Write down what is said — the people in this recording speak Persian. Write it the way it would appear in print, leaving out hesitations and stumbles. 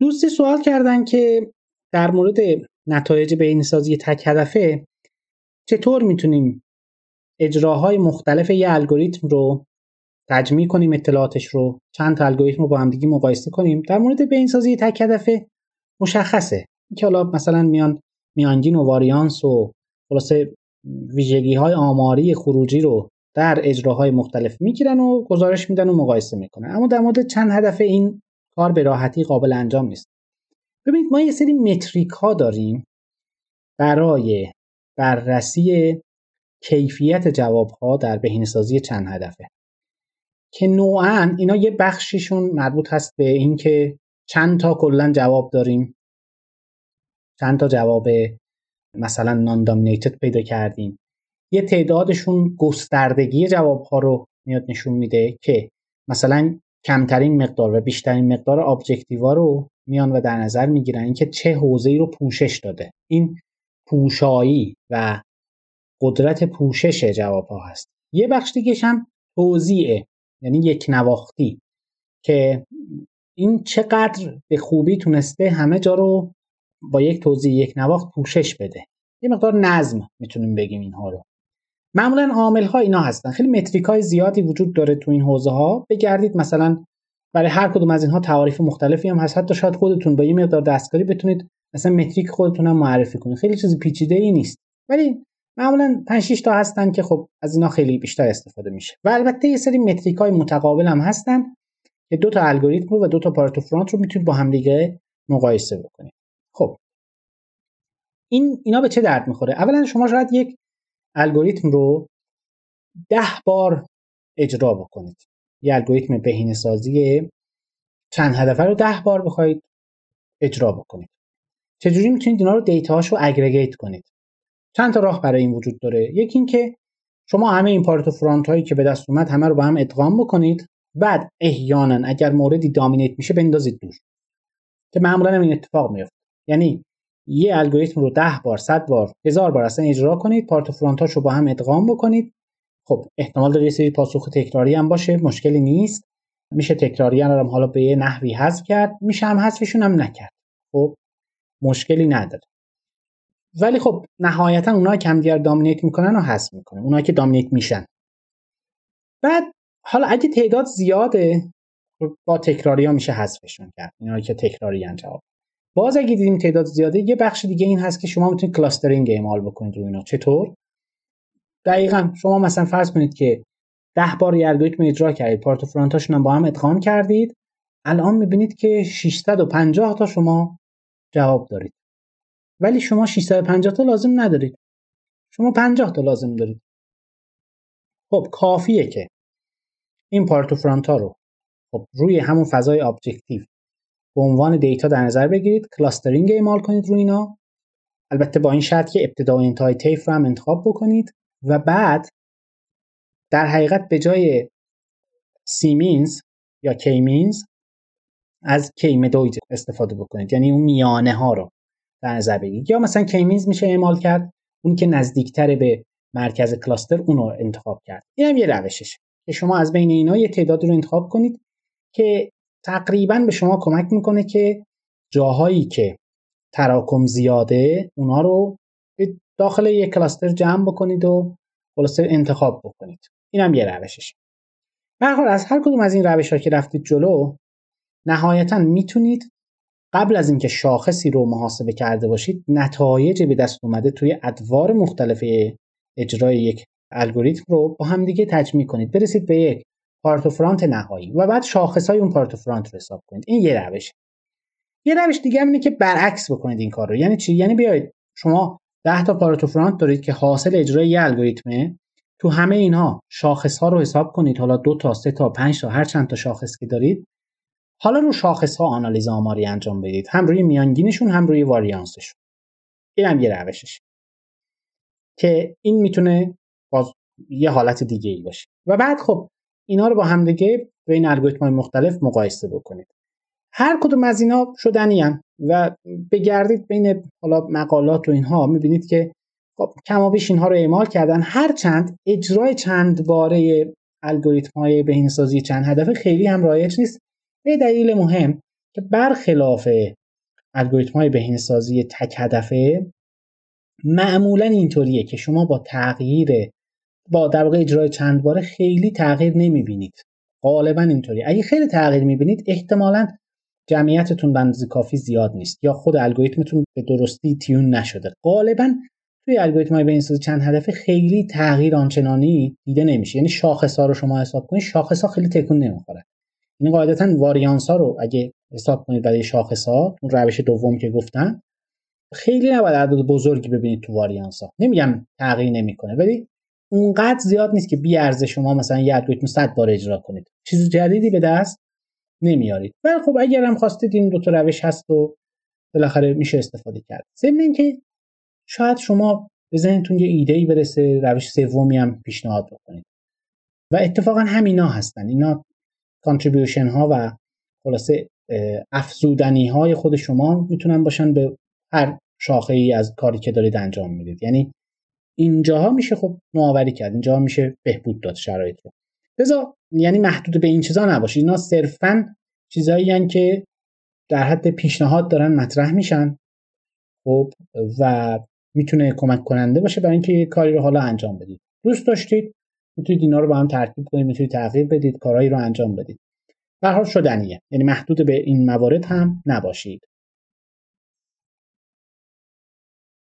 دوستی سوال کردن که در مورد نتایج بین‌سازی تک هدفه چطور میتونیم اجراهای مختلف یه الگوریتم رو تجمیع کنیم، اطلاعاتش رو چند تا الگوریتم رو با هم دیگه مقایسه کنیم. در مورد بین‌سازی تک هدفه مشخصه که حالا مثلا میانگین و واریانس و خلاصه ویژگی‌های آماری خروجی رو در اجراهای مختلف میگیرن و گزارش میدن و مقایسه میکنن، اما در مورد چند هدف این کار به راحتی قابل انجام نیست. ببینید ما یه سری متریک ها داریم برای بررسی کیفیت جواب ها در بهینه‌سازی چند هدفه که نوعاً اینا یه بخشیشون مربوط هست به این که چند تا کلاً جواب داریم، چند تا جواب مثلا نان دامینیتد پیدا کردیم، یه تعدادشون گستردگی جواب ها رو میاد نشون میده که مثلا کمترین مقدار و بیشترین مقدار ابجکتیوا رو میان و در نظر میگیرن، این که چه حوزه‌ای رو پوشش داده. این پوشایی و قدرت پوشش جواب ها هست. یه بخش دیگه‌ش هم توزیعه، یعنی یک نواختی که این چقدر به خوبی تونسته همه جا رو با یک توزیع یک نواخت پوشش بده. یه مقدار نظم میتونیم بگیم اینها رو. معمولا عامل ها اینا هستن. خیلی متریک های زیادی وجود داره تو این حوزه ها. بگردید مثلا برای هر کدوم از اینها تعاریف مختلفی هم هست. حتی شاید خودتون با یه مقدار دستکاری بتونید مثلا متریک خودتون هم معرفی کنید. خیلی چیز پیچیده ای نیست. ولی معمولا 5 6 تا هستن که خب از اینا خیلی بیشتر استفاده میشه. و البته یه سری متریک های متقابل هم هستن که دو تا الگوریتم رو و دو تا پارت فرانت رو میتونید با هم دیگه مقایسه بکنید. خب اینا به چه درد میخوره؟ اولا شما شاید یک الگوریتم رو 10 بار اجرا بکنید. یه الگوریتم بهینه‌سازی چند هدفه رو 10 بار بخواید اجرا بکنید. چجوری میتونید اینا رو دیتاهاشو اگریگیت کنید؟ چند تا راه برای این وجود داره. یکی این که شما همه این پارت و فرانت هایی که به دست اومد همه رو با هم ادغام بکنید، بعد احیانا اگر موردی دامینیت میشه بندازید دور. که معمولا این اتفاق میفته. یعنی یه الگوریتم رو 10 بار، 100 بار، 1000 بار اصلا اجرا کنید، پارت و فرانت‌هاش رو با هم ادغام بکنید. خب احتمال داره یه سری پاسخ تکراری هم باشه، مشکلی نیست. میشه تکراری هم حالا به یه نحوی حذف کرد، میشه هم حذفشون هم نکرد. خب مشکلی نداره. ولی خب نهایتا اونایی که هم دیگر دامینیت میکنن رو حذف میکنن، اونایی که دامینیت میشن. بعد حالا اگه تعداد زیاده با تکراری‌ها میشه حذفشون کرد. اینا که تکراری انجام باز اگه دیدیم تعداد زیاده، یه بخش دیگه این هست که شما میتونید کلاسترینگ اعمال بکنید روی اینا. چطور؟ دقیقاً شما مثلا فرض کنید که 10 بار یه الگوریتم اجرا کردید، پارت و فرانتاشون هم با هم ادغام کردید، الان میبینید که 650 تا شما جواب دارید. ولی شما 650 تا لازم ندارید. شما 50 تا لازم دارید. خب کافیه که این پارت و فرانتا رو خب روی همون فضای ابجکتیو به عنوان دیتا در نظر بگیرید، کلاسترینگ اعمال کنید روی اینا، البته با این شرط که ابتدا و انتهای طیف رو هم انتخاب بکنید و بعد در حقیقت به جای سی مینز یا کی مینز از کی مدوید استفاده بکنید، یعنی اون میانه ها رو در نظر بگیرید. یا مثلا کی مینز میشه اعمال کرد، اون که نزدیکتر به مرکز کلاستر اون رو انتخاب کرد. این هم یه روششه که شما از بین اینا یه تعداد رو انتخاب کنید که تقریبا به شما کمک میکنه که جاهایی که تراکم زیاده اونا رو داخل یک کلاستر جمع بکنید و کلاستر انتخاب بکنید. این هم یه روششه. برخلاف از هر کدوم از این روش‌ها که رفتید جلو، نهایتاً میتونید قبل از اینکه شاخصی رو محاسبه کرده باشید نتایج به دست اومده توی ادوار مختلف اجرای یک الگوریتم رو با هم دیگه تجمیع کنید، برسید به یک پارت و فرانت نهایی و بعد شاخص های اون پارت و فرانت رو حساب کنید. این یه روشه. یه روش دیگه هم اینه که برعکس بکنید این کار رو. یعنی چی؟ یعنی بیاید شما 10 تا پارت و فرانت دارید که حاصل اجرای یه الگوریتمه، تو همه اینها شاخص ها رو حساب کنید، حالا 2 تا 3 تا 5 تا هر چند تا شاخص که دارید. حالا رو شاخص ها آنالیز آماری انجام بدید، هم روی میانگینشون هم روی واریانسشون. این هم یه روششه که این میتونه باز یه حالت دیگه ای باشه. و بعد خب اینا رو با هم دیگه بین الگوریتم‌های مختلف مقایسه بکنید. هر کدوم از اینا شدنی‌ان و بگردید بین حالا مقالات و اینها می‌بینید که خب کما بیش اینها رو اعمال کردن. هر چند اجرای چند باره الگوریتم‌های بهینه‌سازی چند هدفه خیلی هم رایج نیست. به دلیل مهم که برخلاف الگوریتم‌های بهینه‌سازی تک هدفه معمولاً اینطوریه که شما با تغییر با در واقع اجرای چند باره خیلی تغییر نمی‌بینید. غالباً اینطوری. اگه خیلی تغییر می‌بینید احتمالاً جمعیتتون به اندازه کافی زیاد نیست یا خود الگوریتمتون به درستی تیون نشده. غالباً توی الگوریتم‌های بهینه‌سازی چند هدفه خیلی تغییر آنچنانی دیده نمیشه. یعنی شاخص‌ها رو شما حساب کنید، شاخص‌ها خیلی تکون نمی‌خوره. این قاعدتاً واریانس‌ها رو اگه حساب کنید برای شاخص‌ها، اون روش دوم که گفتن، خیلی نباید عدد بزرگی ببینید تو واریانس‌ها. نمیگم تغییر نمی‌کنه، ولی اونقدر زیاد نیست که بی ارزش شما مثلا یه الگوریتم 100 بار اجرا کنید. چیز جدیدی به دست نمیارید. ولی خب اگر هم خواستید این دو تا روش هست و بالاخره میشه استفاده کرد. ضمن اینکه شاید شما به ذهنتون یه ایده‌ای برسه، روش سومی هم پیشنهاد بکنید. و اتفاقا همینا هستن. اینا کانتریبیوشن ها و خلاصه افزودنی های خود شما میتونن باشن به هر شاخه ای از کاری که دارید انجام میدید. یعنی اینجاها میشه خب نوآوری کرد، اینجاها میشه بهبود داد شرایط رو. لذا یعنی محدود به این چیزا نباشه. اینا صرفا چیزایی ان که در حد پیشنهاد دارن مطرح میشن. خب و میتونه کمک کننده باشه برای اینکه کاری رو حالا انجام بدید. دوست داشتید میتونید اینا رو با هم ترکیب کنید، میتونید تغییر بدید، کارهایی رو انجام بدید. به هر حال شدنیه. یعنی محدود به این موارد هم نباشید.